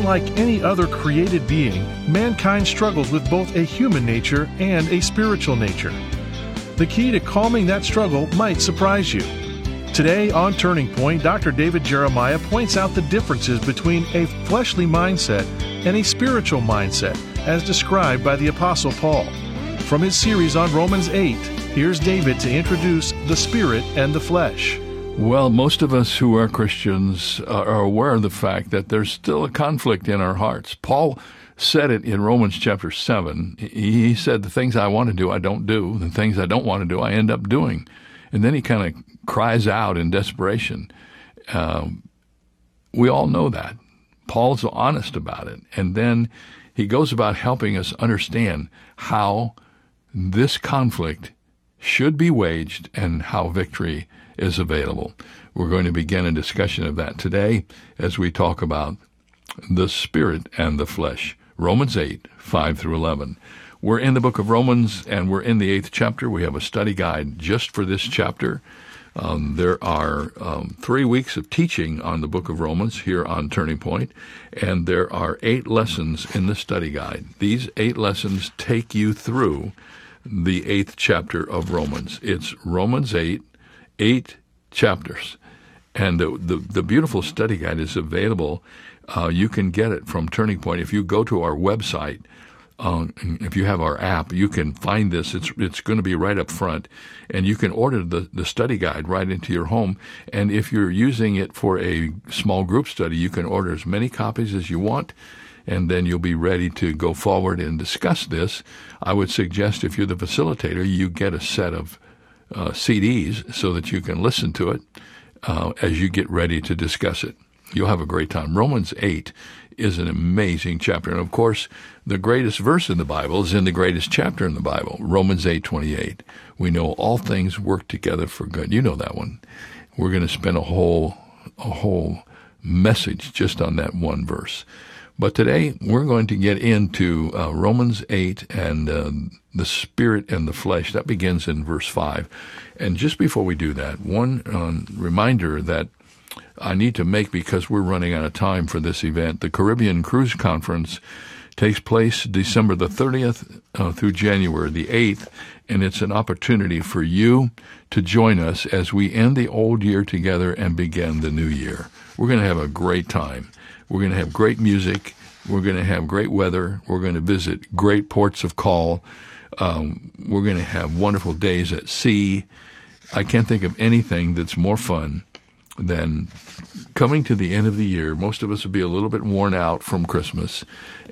unlike any other created being, mankind struggles with both a human nature and a spiritual nature. The key to calming that struggle might surprise you. Today on Turning Point, Dr. David Jeremiah points out the differences between a fleshly mindset and a spiritual mindset, as described by the Apostle Paul. From his series on Romans 8, here's David to introduce the spirit and the flesh. Well, most of us who are Christians are aware of the fact that there's still a conflict in our hearts. Paul said it in Romans chapter 7. He said, the things I want to do, I don't do. The things I don't want to do, I end up doing. And then he kind of cries out in desperation. We all know that. Paul's honest about it. And then he goes about helping us understand how this conflict should be waged and how victory is available. We're going to begin a discussion of that today as we talk about the spirit and the flesh. Romans 8, 5 through 11. We're in the book of Romans, and we're in the 8th chapter. We have a study guide just for this chapter. There are 3 weeks of teaching on the book of Romans here on Turning Point, and there are 8 lessons in the study guide. These 8 lessons take you through the 8th chapter of Romans. It's Romans 8, 8 chapters. And the beautiful study guide is available. You can get it from Turning Point. If you go to our website, if you have our app, you can find this. It's going to be right up front, and you can order the study guide right into your home. And if you're using it for a small group study, you can order as many copies as you want, and then you'll be ready to go forward and discuss this. I would suggest if you're the facilitator, you get a set of CDs so that you can listen to it as you get ready to discuss it. You'll have a great time. Romans 8 is an amazing chapter. And, of course, the greatest verse in the Bible is in the greatest chapter in the Bible, Romans 8:28. We know all things work together for good. You know that one. We're going to spend a whole message just on that one verse. But today we're going to get into Romans 8 and the spirit and the flesh. That begins in verse 5. And just before we do that, one reminder that I need to make, because we're running out of time for this event. The Caribbean Cruise Conference takes place December the 30th through January the 8th, and it's an opportunity for you to join us as we end the old year together and begin the new year. We're going to have a great time. We're going to have great music. We're going to have great weather. We're going to visit great ports of call. We're going to have wonderful days at sea. I can't think of anything that's more fun than coming to the end of the year. Most of us will be a little bit worn out from Christmas,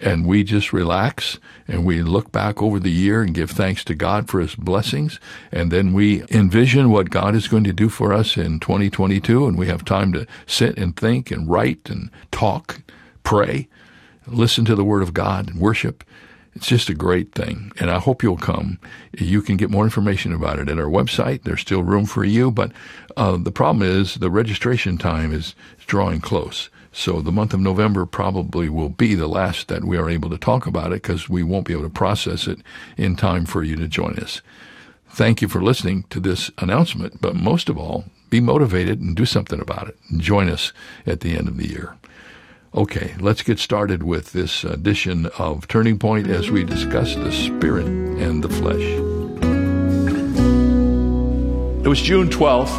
and we just relax, and we look back over the year and give thanks to God for his blessings, and then we envision what God is going to do for us in 2022, and we have time to sit and think and write and talk, pray, listen to the Word of God, and worship. It's just a great thing, and I hope you'll come. You can get more information about it at our website. There's still room for you, but the problem is the registration time is drawing close. So the month of November probably will be the last that we are able to talk about it, because we won't be able to process it in time for you to join us. Thank you for listening to this announcement, but most of all, be motivated and do something about it. Join us at the end of the year. Okay, let's get started with this edition of Turning Point as we discuss the spirit and the flesh. It was June 12th,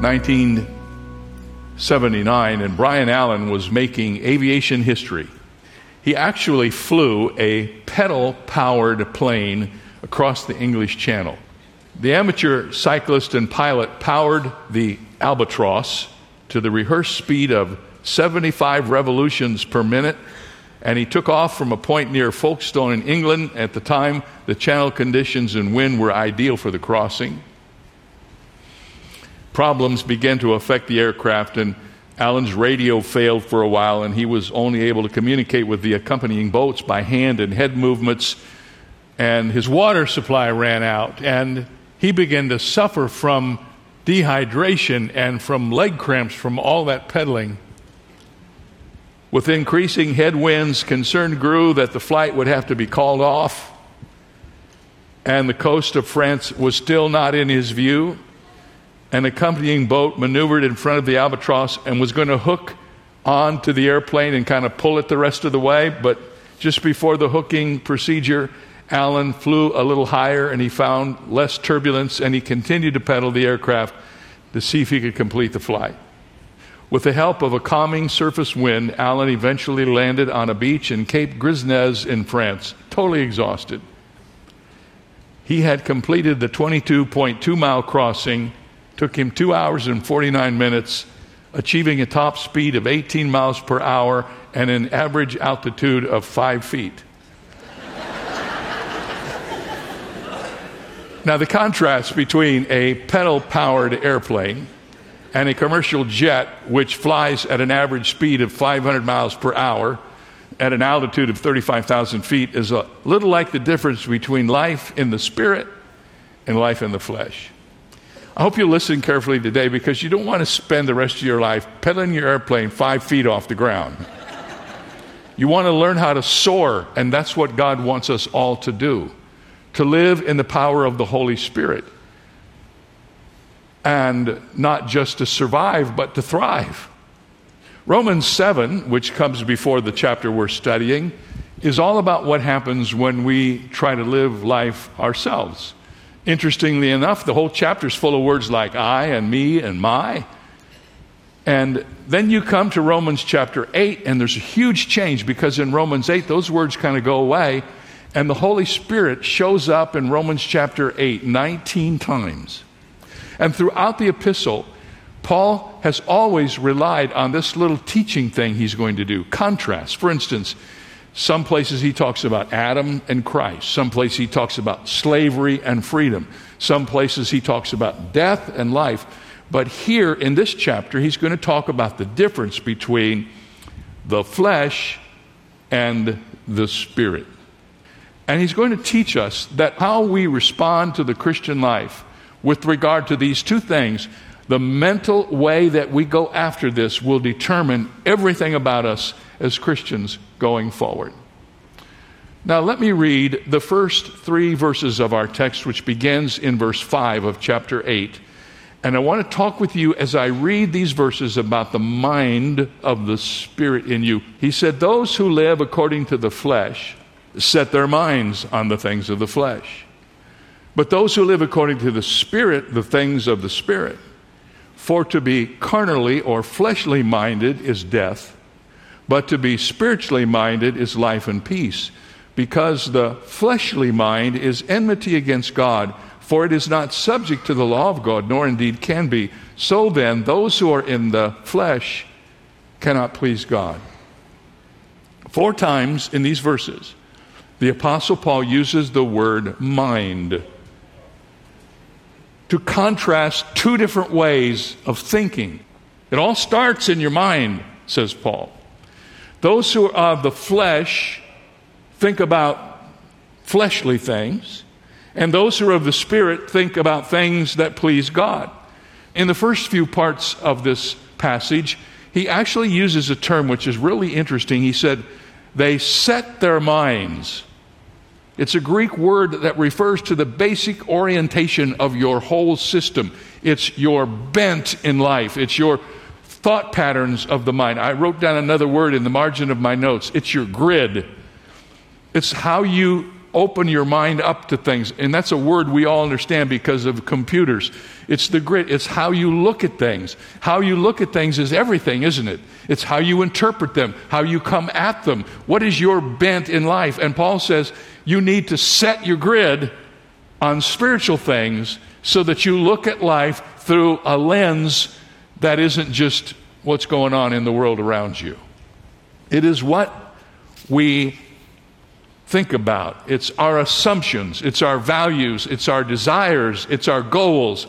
1979, and Brian Allen was making aviation history. He actually flew a pedal-powered plane across the English Channel. The amateur cyclist and pilot powered the Albatross to the rehearsed speed of 75 revolutions per minute, and he took off from a point near Folkestone in England. At the time, the channel conditions and wind were ideal for the crossing. Problems began to affect the aircraft, and Allen's radio failed for a while, and he was only able to communicate with the accompanying boats by hand and head movements, and his water supply ran out, and he began to suffer from dehydration and from leg cramps from all that pedaling. With increasing headwinds, concern grew that the flight would have to be called off, and the coast of France was still not in his view. An accompanying boat maneuvered in front of the Albatross and was going to hook onto the airplane and kind of pull it the rest of the way. But just before the hooking procedure, Allen flew a little higher and he found less turbulence, and he continued to pedal the aircraft to see if he could complete the flight. With the help of a calming surface wind, Allen eventually landed on a beach in Cape Gris-Nez in France, totally exhausted. He had completed the 22.2-mile crossing, took him 2 hours and 49 minutes, achieving a top speed of 18 miles per hour and an average altitude of 5 feet. Now, the contrast between a pedal-powered airplane and a commercial jet, which flies at an average speed of 500 miles per hour at an altitude of 35,000 feet, is a little like the difference between life in the spirit and life in the flesh. I hope you listen carefully today, because you don't want to spend the rest of your life pedaling your airplane 5 feet off the ground. You want to learn how to soar, and that's what God wants us all to do, to live in the power of the Holy Spirit, and not just to survive, but to thrive. Romans 7, which comes before the chapter we're studying, is all about what happens when we try to live life ourselves. Interestingly enough, the whole chapter is full of words like I and me and my. And then you come to Romans chapter 8, and there's a huge change, because in Romans 8, those words kind of go away, and the Holy Spirit shows up in Romans chapter 8 19 times. And throughout the epistle, Paul has always relied on this little teaching thing he's going to do, contrast. For instance, some places he talks about Adam and Christ. Some places he talks about slavery and freedom. Some places he talks about death and life. But here in this chapter, he's going to talk about the difference between the flesh and the spirit. And he's going to teach us that how we respond to the Christian life with regard to these two things, the mental way that we go after this will determine everything about us as Christians going forward. Now, let me read the first 3 verses of our text, which begins in verse 5 of chapter 8. And I want to talk with you as I read these verses about the mind of the Spirit in you. He said, "Those who live according to the flesh set their minds on the things of the flesh. But those who live according to the Spirit, the things of the Spirit. For to be carnally or fleshly minded is death, but to be spiritually minded is life and peace. Because the fleshly mind is enmity against God, for it is not subject to the law of God, nor indeed can be. So then, those who are in the flesh cannot please God." 4 times in these verses, the Apostle Paul uses the word mind to contrast 2 different ways of thinking. It all starts in your mind, says Paul. Those who are of the flesh think about fleshly things, and those who are of the Spirit think about things that please God. In the first few parts of this passage, he actually uses a term which is really interesting. He said, "They set their minds." It's a Greek word that refers to the basic orientation of your whole system. It's your bent in life. It's your thought patterns of the mind. I wrote down another word in the margin of my notes. It's your grid. It's how you open your mind up to things. And that's a word we all understand because of computers. It's the grid. It's how you look at things. How you look at things is everything, isn't it? It's how you interpret them, how you come at them. What is your bent in life? And Paul says, you need to set your grid on spiritual things so that you look at life through a lens that isn't just what's going on in the world around you. It is what we think about. It's our assumptions. It's our values. It's our desires. It's our goals.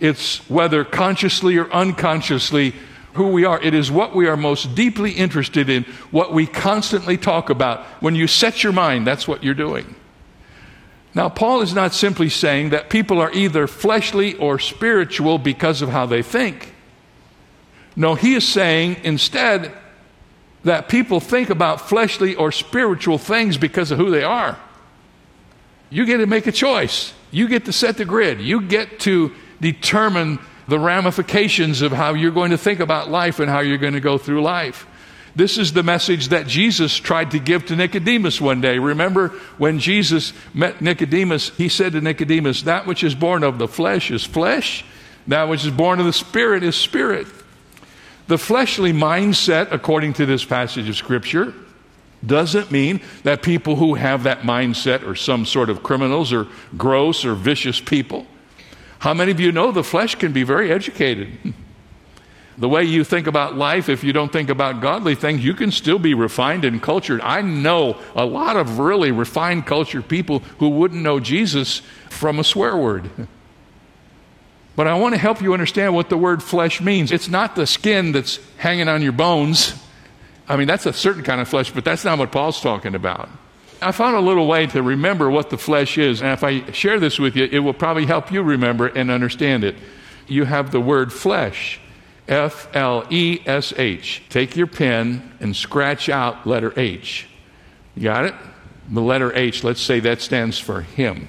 It's whether consciously or unconsciously who we are. It is what we are most deeply interested in, what we constantly talk about. When you set your mind, that's what you're doing. Now, Paul is not simply saying that people are either fleshly or spiritual because of how they think. No, he is saying instead that people think about fleshly or spiritual things because of who they are. You get to make a choice. You get to set the grid. You get to determine the ramifications of how you're going to think about life and how you're going to go through life. This is the message that Jesus tried to give to Nicodemus one day. Remember when Jesus met Nicodemus, he said to Nicodemus, that which is born of the flesh is flesh, that which is born of the spirit is spirit. The fleshly mindset, according to this passage of Scripture, doesn't mean that people who have that mindset are some sort of criminals or gross or vicious people. How many of you know the flesh can be very educated? The way you think about life, if you don't think about godly things, you can still be refined and cultured. I know a lot of really refined, cultured people who wouldn't know Jesus from a swear word. But I want to help you understand what the word flesh means. It's not the skin that's hanging on your bones. I mean, that's a certain kind of flesh, but that's not what Paul's talking about. I found a little way to remember what the flesh is, and if I share this with you, it will probably help you remember and understand it. You have the word flesh. F-L-E-S-H. Take your pen and scratch out letter H. You got it? The letter H, let's say that stands for him.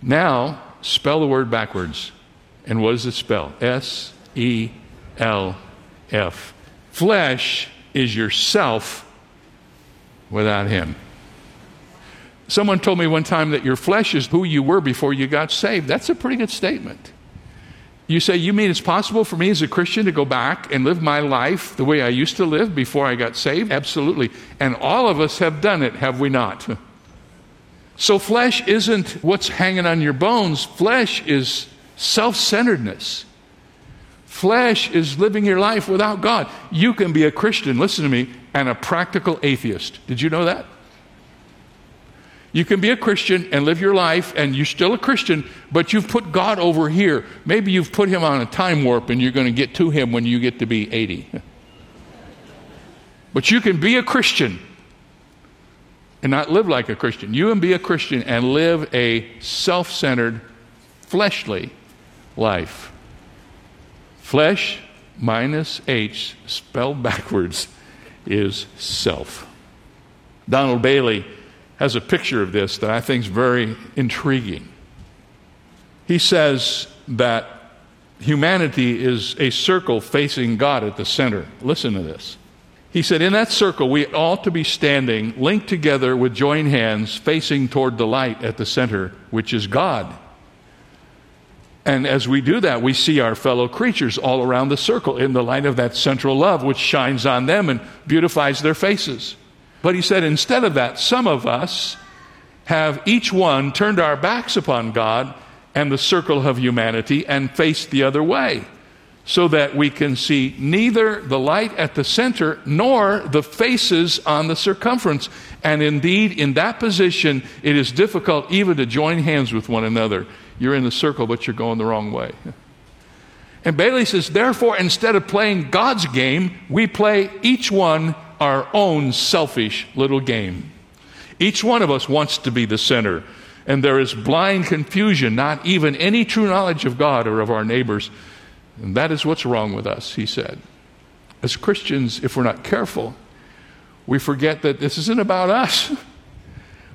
Now, spell the word backwards. And what does it spell? S-E-L-F. Flesh is yourself without him. Someone told me one time that your flesh is who you were before you got saved. That's a pretty good statement. You say, you mean it's possible for me as a Christian to go back and live my life the way I used to live before I got saved? Absolutely. And all of us have done it, have we not? So flesh isn't what's hanging on your bones. Flesh is self-centeredness. Flesh is living your life without God. You can be a Christian, listen to me, and a practical atheist. Did you know that? You can be a Christian and live your life, and you're still a Christian, but you've put God over here. Maybe you've put him on a time warp, and you're going to get to him when you get to be 80. But you can be a Christian and not live like a Christian. You can be a Christian and live a self-centered, fleshly life. Flesh minus H, spelled backwards, is self. Donald Bailey has a picture of this that I think is very intriguing. He says that humanity is a circle facing God at the center. Listen to this. He said, in that circle, we ought to be standing, linked together with joined hands, facing toward the light at the center, which is God. And as we do that, we see our fellow creatures all around the circle in the light of that central love, which shines on them and beautifies their faces. But he said, instead of that, some of us have each one turned our backs upon God and the circle of humanity and faced the other way, so that we can see neither the light at the center nor the faces on the circumference. And indeed, in that position, it is difficult even to join hands with one another. You're in the circle, but you're going the wrong way. And Bailey says, therefore, instead of playing God's game, we play each one our own selfish little game. Each one of us wants to be the center, and there is blind confusion, not even any true knowledge of God or of our neighbors. And that is what's wrong with us, he said. As Christians, if we're not careful, we forget that this isn't about us.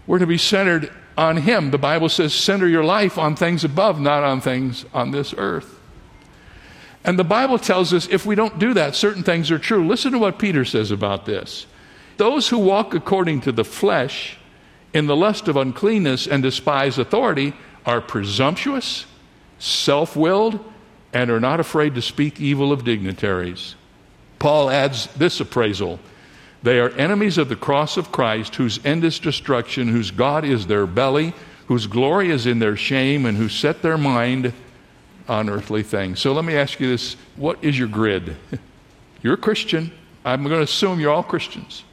We're to be centered on him. The Bible says, center your life on things above, not on things on this earth. And the Bible tells us if we don't do that, certain things are true. Listen to what Peter says about this. Those who walk according to the flesh in the lust of uncleanness and despise authority are presumptuous, self-willed, and are not afraid to speak evil of dignitaries. Paul adds this appraisal. They are enemies of the cross of Christ, whose end is destruction, whose God is their belly, whose glory is in their shame, and who set their mind on earthly things. So let me ask you this. What is your grid? You're a Christian. I'm going to assume you're all Christians.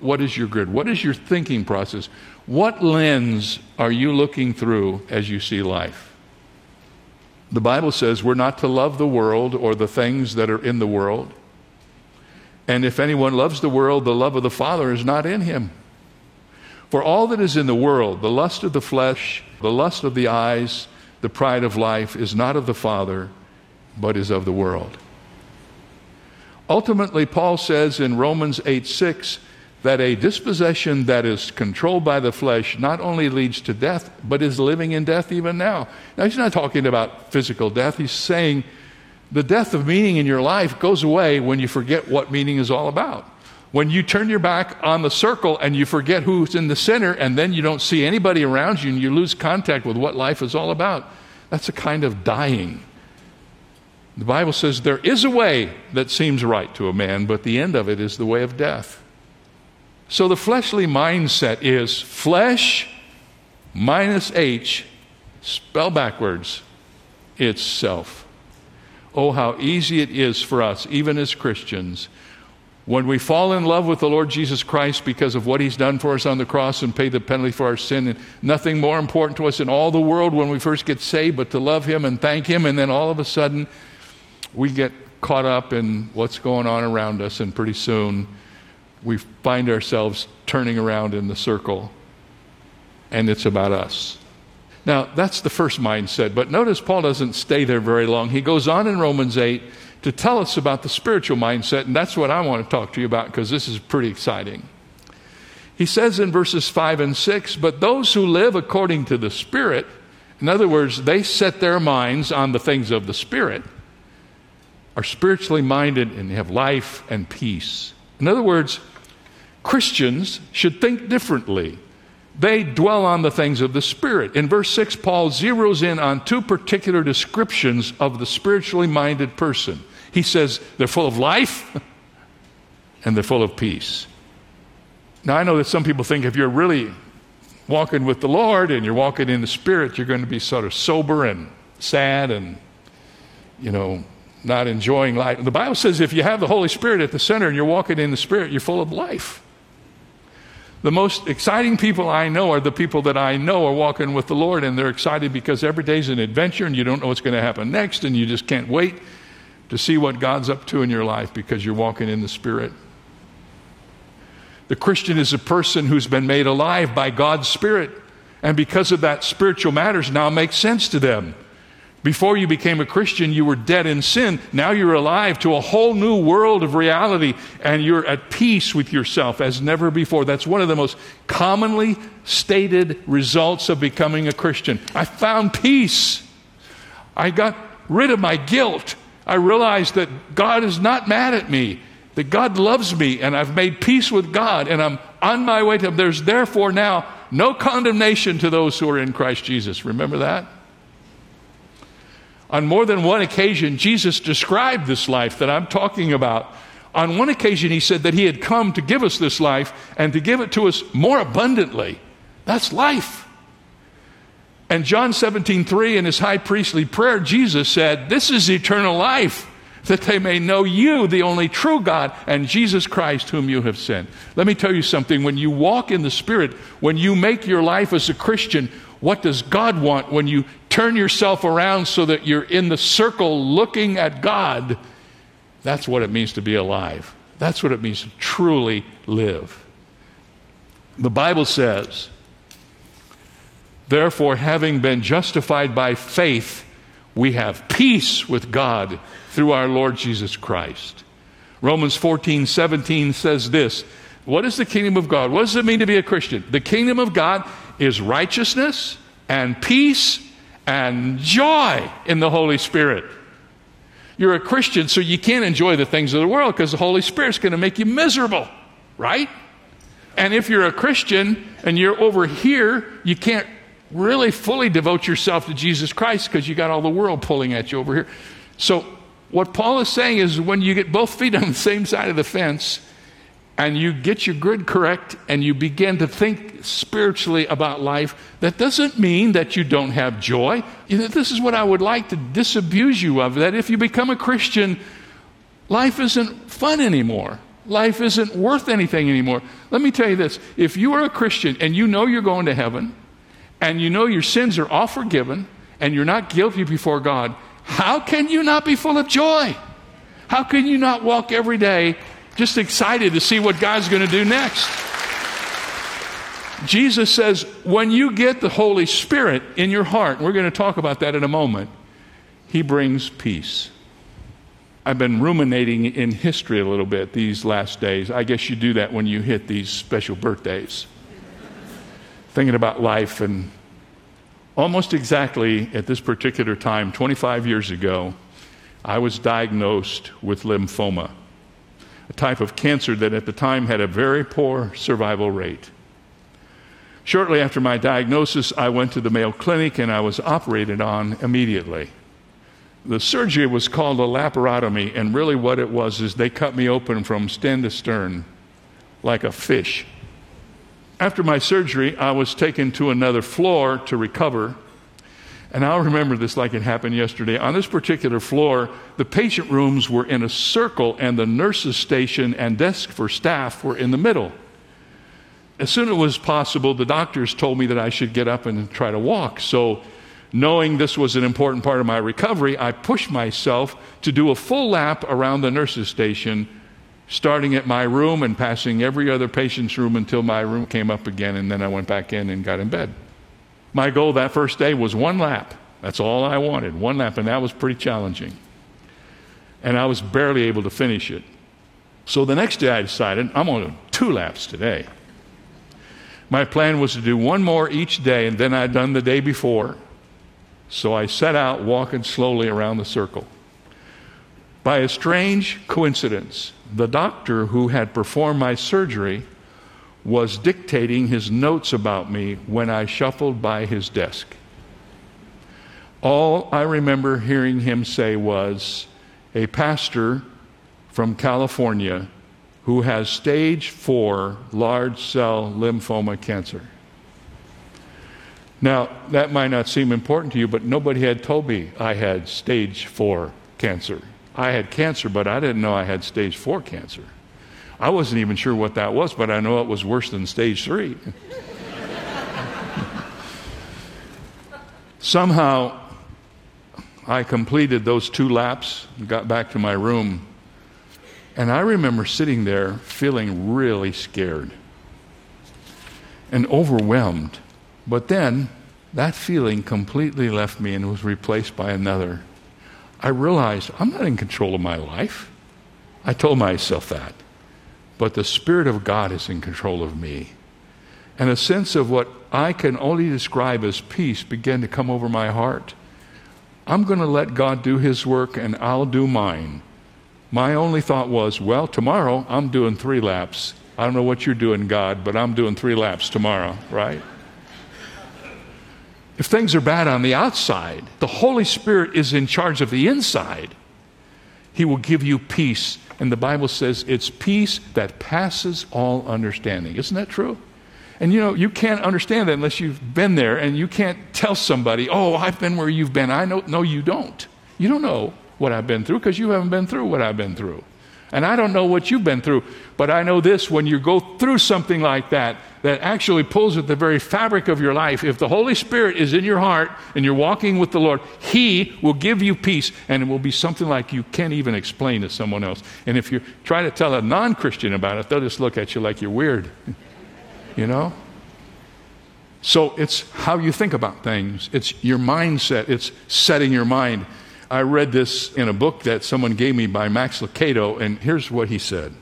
What is your grid? What is your thinking process? What lens are you looking through as you see life? The Bible says we're not to love the world or the things that are in the world. And if anyone loves the world, the love of the Father is not in him. For all that is in the world, the lust of the flesh, the lust of the eyes, the pride of life is not of the Father, but is of the world. Ultimately, Paul says in Romans 8:6 that a dispossession that is controlled by the flesh not only leads to death, but is living in death even now. Now, he's not talking about physical death. He's saying the death of meaning in your life goes away when you forget what meaning is all about. When you turn your back on the circle and you forget who's in the center, and then you don't see anybody around you and you lose contact with what life is all about, that's a kind of dying. The Bible says there is a way that seems right to a man, but the end of it is the way of death. So the fleshly mindset is flesh minus H, spell backwards, it's self. Oh, how easy it is for us, even as Christians, when we fall in love with the Lord Jesus Christ because of what he's done for us on the cross and paid the penalty for our sin, and nothing more important to us in all the world when we first get saved but to love him and thank him, and then all of a sudden we get caught up in what's going on around us, and pretty soon we find ourselves turning around in the circle, and it's about us. Now, that's the first mindset, but notice Paul doesn't stay there very long. He goes on in Romans 8 to tell us about the spiritual mindset, and that's what I want to talk to you about because this is pretty exciting. He says in verses 5 and 6, but those who live according to the Spirit, in other words, they set their minds on the things of the Spirit, are spiritually minded and have life and peace. In other words, Christians should think differently. They dwell on the things of the Spirit. In verse 6, Paul zeroes in on two particular descriptions of the spiritually minded person. He says they're full of life and they're full of peace. Now, I know that some people think if you're really walking with the Lord and you're walking in the Spirit, you're going to be sort of sober and sad and, not enjoying life. The Bible says if you have the Holy Spirit at the center and you're walking in the Spirit, you're full of life. The most exciting people I know are the people that I know are walking with the Lord, and they're excited because every day's an adventure and you don't know what's going to happen next, and you just can't wait to see what God's up to in your life because you're walking in the Spirit. The Christian is a person who's been made alive by God's Spirit, and because of that, spiritual matters now make sense to them. Before you became a Christian, you were dead in sin. Now you're alive to a whole new world of reality, and you're at peace with yourself as never before. That's one of the most commonly stated results of becoming a Christian. I found peace. I got rid of my guilt. I realized that God is not mad at me, that God loves me, and I've made peace with God, and I'm on my way to Him. There's therefore now no condemnation to those who are in Christ Jesus. Remember that? On more than one occasion, Jesus described this life that I'm talking about. On one occasion, he said that he had come to give us this life and to give it to us more abundantly. That's life. And John 17:3, in his high priestly prayer, Jesus said, this is eternal life, that they may know you, the only true God, and Jesus Christ, whom you have sent. Let me tell you something. When you walk in the Spirit, when you make your life as a Christian, what does God want when you turn yourself around so that you're in the circle looking at God? That's what it means to be alive. That's what it means to truly live. The Bible says, therefore, having been justified by faith, we have peace with God through our Lord Jesus Christ. Romans 14:17 says this. What is the kingdom of God? What does it mean to be a Christian? The kingdom of God is righteousness and peace and joy in the Holy Spirit. You're a Christian, so you can't enjoy the things of the world because the Holy Spirit's going to make you miserable, right? And if you're a Christian and you're over here, you can't really fully devote yourself to Jesus Christ because you got all the world pulling at you over here. So what Paul is saying is when you get both feet on the same side of the fence, and you get your grid correct, and you begin to think spiritually about life, that doesn't mean that you don't have joy. This is what I would like to disabuse you of, that if you become a Christian, life isn't fun anymore. Life isn't worth anything anymore. Let me tell you this. If you are a Christian, and you know you're going to heaven, and you know your sins are all forgiven, and you're not guilty before God, how can you not be full of joy? How can you not walk every day just excited to see what God's going to do next? Jesus says, when you get the Holy Spirit in your heart, and we're going to talk about that in a moment, He brings peace. I've been ruminating in history a little bit these last days. I guess you do that when you hit these special birthdays. Thinking about life, and almost exactly at this particular time, 25 years ago, I was diagnosed with lymphoma. a type of cancer that at the time had a very poor survival rate. Shortly after my diagnosis, I went to the Mayo Clinic and I was operated on immediately. The surgery was called a laparotomy, and really what it was is they cut me open from stem to stern like a fish. After my surgery, I was taken to another floor to recover. And I'll remember this like it happened yesterday. On this particular floor, the patient rooms were in a circle, and the nurse's station and desk for staff were in the middle. As soon as it was possible, the doctors told me that I should get up and try to walk. So knowing this was an important part of my recovery, I pushed myself to do a full lap around the nurse's station, starting at my room and passing every other patient's room until my room came up again, and then I went back in and got in bed. My goal that first day was one lap. That's all I wanted, one lap, and that was pretty challenging. And I was barely able to finish it. So the next day I decided, I'm going to do 2 laps today. My plan was to do 1 more each day, and then I'd done the day before. So I set out walking slowly around the circle. By a strange coincidence, the doctor who had performed my surgery was dictating his notes about me when I shuffled by his desk. All I remember hearing him say was, "A pastor from California who has stage 4 large cell lymphoma cancer." Now, that might not seem important to you, but nobody had told me I had stage 4 cancer. I had cancer, but I didn't know I had stage 4 cancer. I wasn't even sure what that was, but I know it was worse than stage 3. Somehow, I completed those 2 laps and got back to my room. And I remember sitting there feeling really scared and overwhelmed. But then, that feeling completely left me and was replaced by another. I realized I'm not in control of my life. I told myself that. But the Spirit of God is in control of me. And a sense of what I can only describe as peace began to come over my heart. I'm going to let God do His work and I'll do mine. My only thought was, well, tomorrow I'm doing 3 laps. I don't know what you're doing, God, but I'm doing 3 laps tomorrow, right? If things are bad on the outside, the Holy Spirit is in charge of the inside. He will give you peace. And the Bible says it's peace that passes all understanding. Isn't that true? And you know, you can't understand that unless you've been there, and you can't tell somebody, oh, I've been where you've been. I know. No, you don't. You don't know what I've been through because you haven't been through what I've been through. And I don't know what you've been through, but I know this, when you go through something like that, that actually pulls at the very fabric of your life, if the Holy Spirit is in your heart and you're walking with the Lord, He will give you peace, and it will be something like you can't even explain to someone else. And if you try to tell a non-Christian about it, they'll just look at you like you're weird, you know? So it's how you think about things. It's your mindset. It's setting your mind. I read this in a book that someone gave me by Max Lucado, and here's what he said.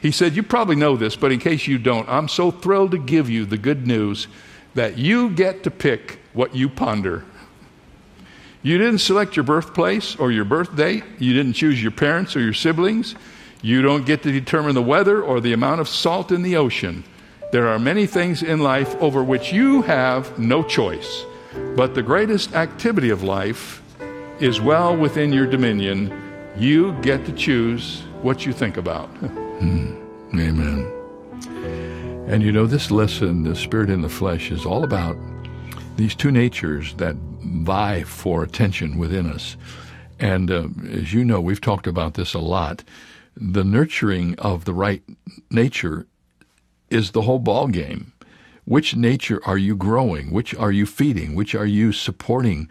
He said, you probably know this, but in case you don't, I'm so thrilled to give you the good news that you get to pick what you ponder. You didn't select your birthplace or your birth date. You didn't choose your parents or your siblings. You don't get to determine the weather or the amount of salt in the ocean. There are many things in life over which you have no choice. But the greatest activity of life is well within your dominion. You get to choose what you think about. Amen. And you know, this lesson, the Spirit in the Flesh, is all about these 2 natures that vie for attention within us. And as you know, we've talked about this a lot. The nurturing of the right nature is the whole ball game. Which nature are you growing? Which are you feeding? Which are you supporting?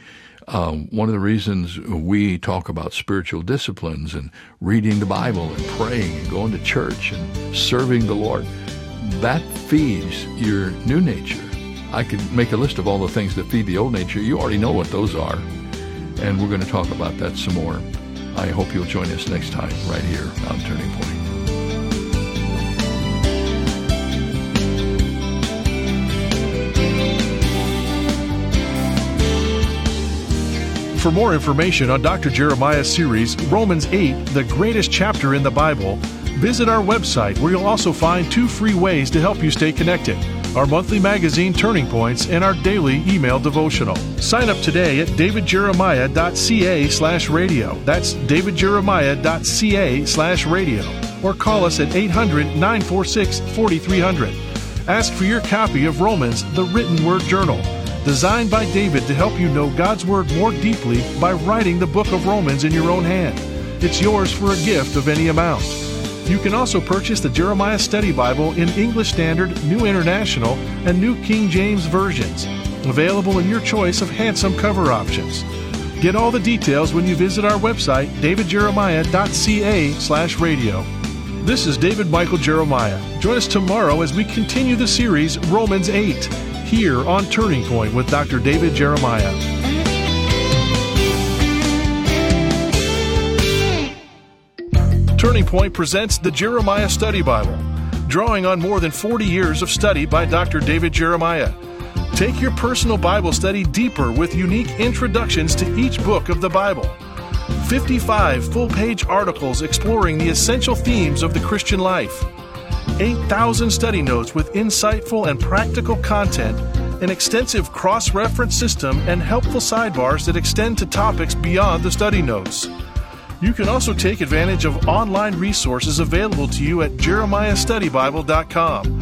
One of the reasons we talk about spiritual disciplines and reading the Bible and praying and going to church and serving the Lord, that feeds your new nature. I could make a list of all the things that feed the old nature. You already know what those are, and we're going to talk about that some more. I hope you'll join us next time right here on Turning Point. For more information on Dr. Jeremiah's series, Romans 8, the greatest chapter in the Bible, Visit our website, where you'll also find 2 free ways to help you stay connected: our monthly magazine Turning Points and our daily email devotional. Sign up today at davidjeremiah.ca/radio. That's davidjeremiah.ca/radio. Or call us at 800-946-4300. Ask for your copy of Romans, the Written Word Journal, designed by David to help you know God's Word more deeply by writing the book of Romans in your own hand. It's yours for a gift of any amount. You can also purchase the Jeremiah Study Bible in English Standard, New International, and New King James versions, available in your choice of handsome cover options. Get all the details when you visit our website, davidjeremiah.ca/radio. This is David Michael Jeremiah. Join us tomorrow as we continue the series Romans 8, here on Turning Point with Dr. David Jeremiah. Turning Point presents the Jeremiah Study Bible, drawing on more than 40 years of study by Dr. David Jeremiah. Take your personal Bible study deeper with unique introductions to each book of the Bible. 55 full-page articles exploring the essential themes of the Christian life. 8,000 study notes with insightful and practical content, an extensive cross-reference system, and helpful sidebars that extend to topics beyond the study notes. You can also take advantage of online resources available to you at jeremiahstudybible.com.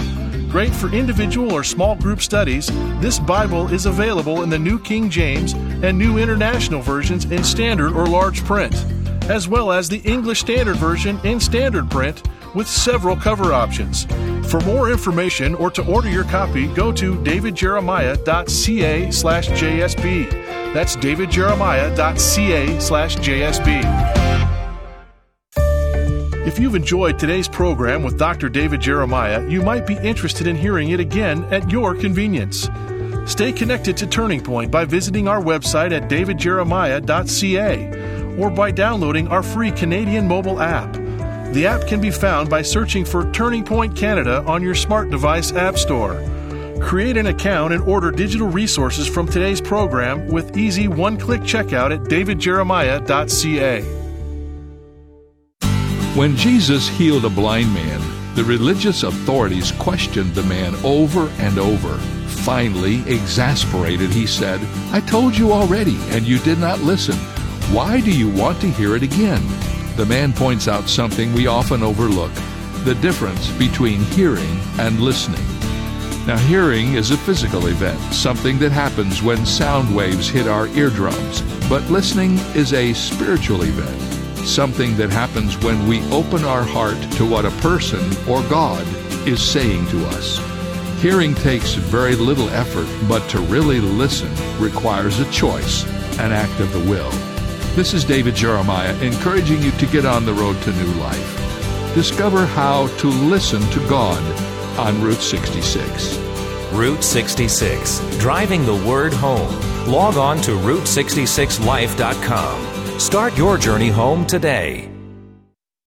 Great for individual or small group studies, this Bible is available in the New King James and New International versions in standard or large print, as well as the English Standard Version in standard print with several cover options. For more information or to order your copy, go to davidjeremiah.ca/JSB. That's davidjeremiah.ca/JSB. If you've enjoyed today's program with Dr. David Jeremiah, you might be interested in hearing it again at your convenience. Stay connected to Turning Point by visiting our website at davidjeremiah.ca or by downloading our free Canadian mobile app. The app can be found by searching for Turning Point Canada on your smart device app store. Create an account and order digital resources from today's program with easy one-click checkout at davidjeremiah.ca. When Jesus healed a blind man, the religious authorities questioned the man over and over. Finally, exasperated, he said, "I told you already, and you did not listen. Why do you want to hear it again?" The man points out something we often overlook: the difference between hearing and listening. Now, hearing is a physical event, something that happens when sound waves hit our eardrums. But listening is a spiritual event, something that happens when we open our heart to what a person or God is saying to us. Hearing takes very little effort, but to really listen requires a choice, an act of the will. This is David Jeremiah encouraging you to get on the road to new life. Discover how to listen to God on Route 66. Route 66, driving the word home. Log on to Route66Life.com. Start your journey home today.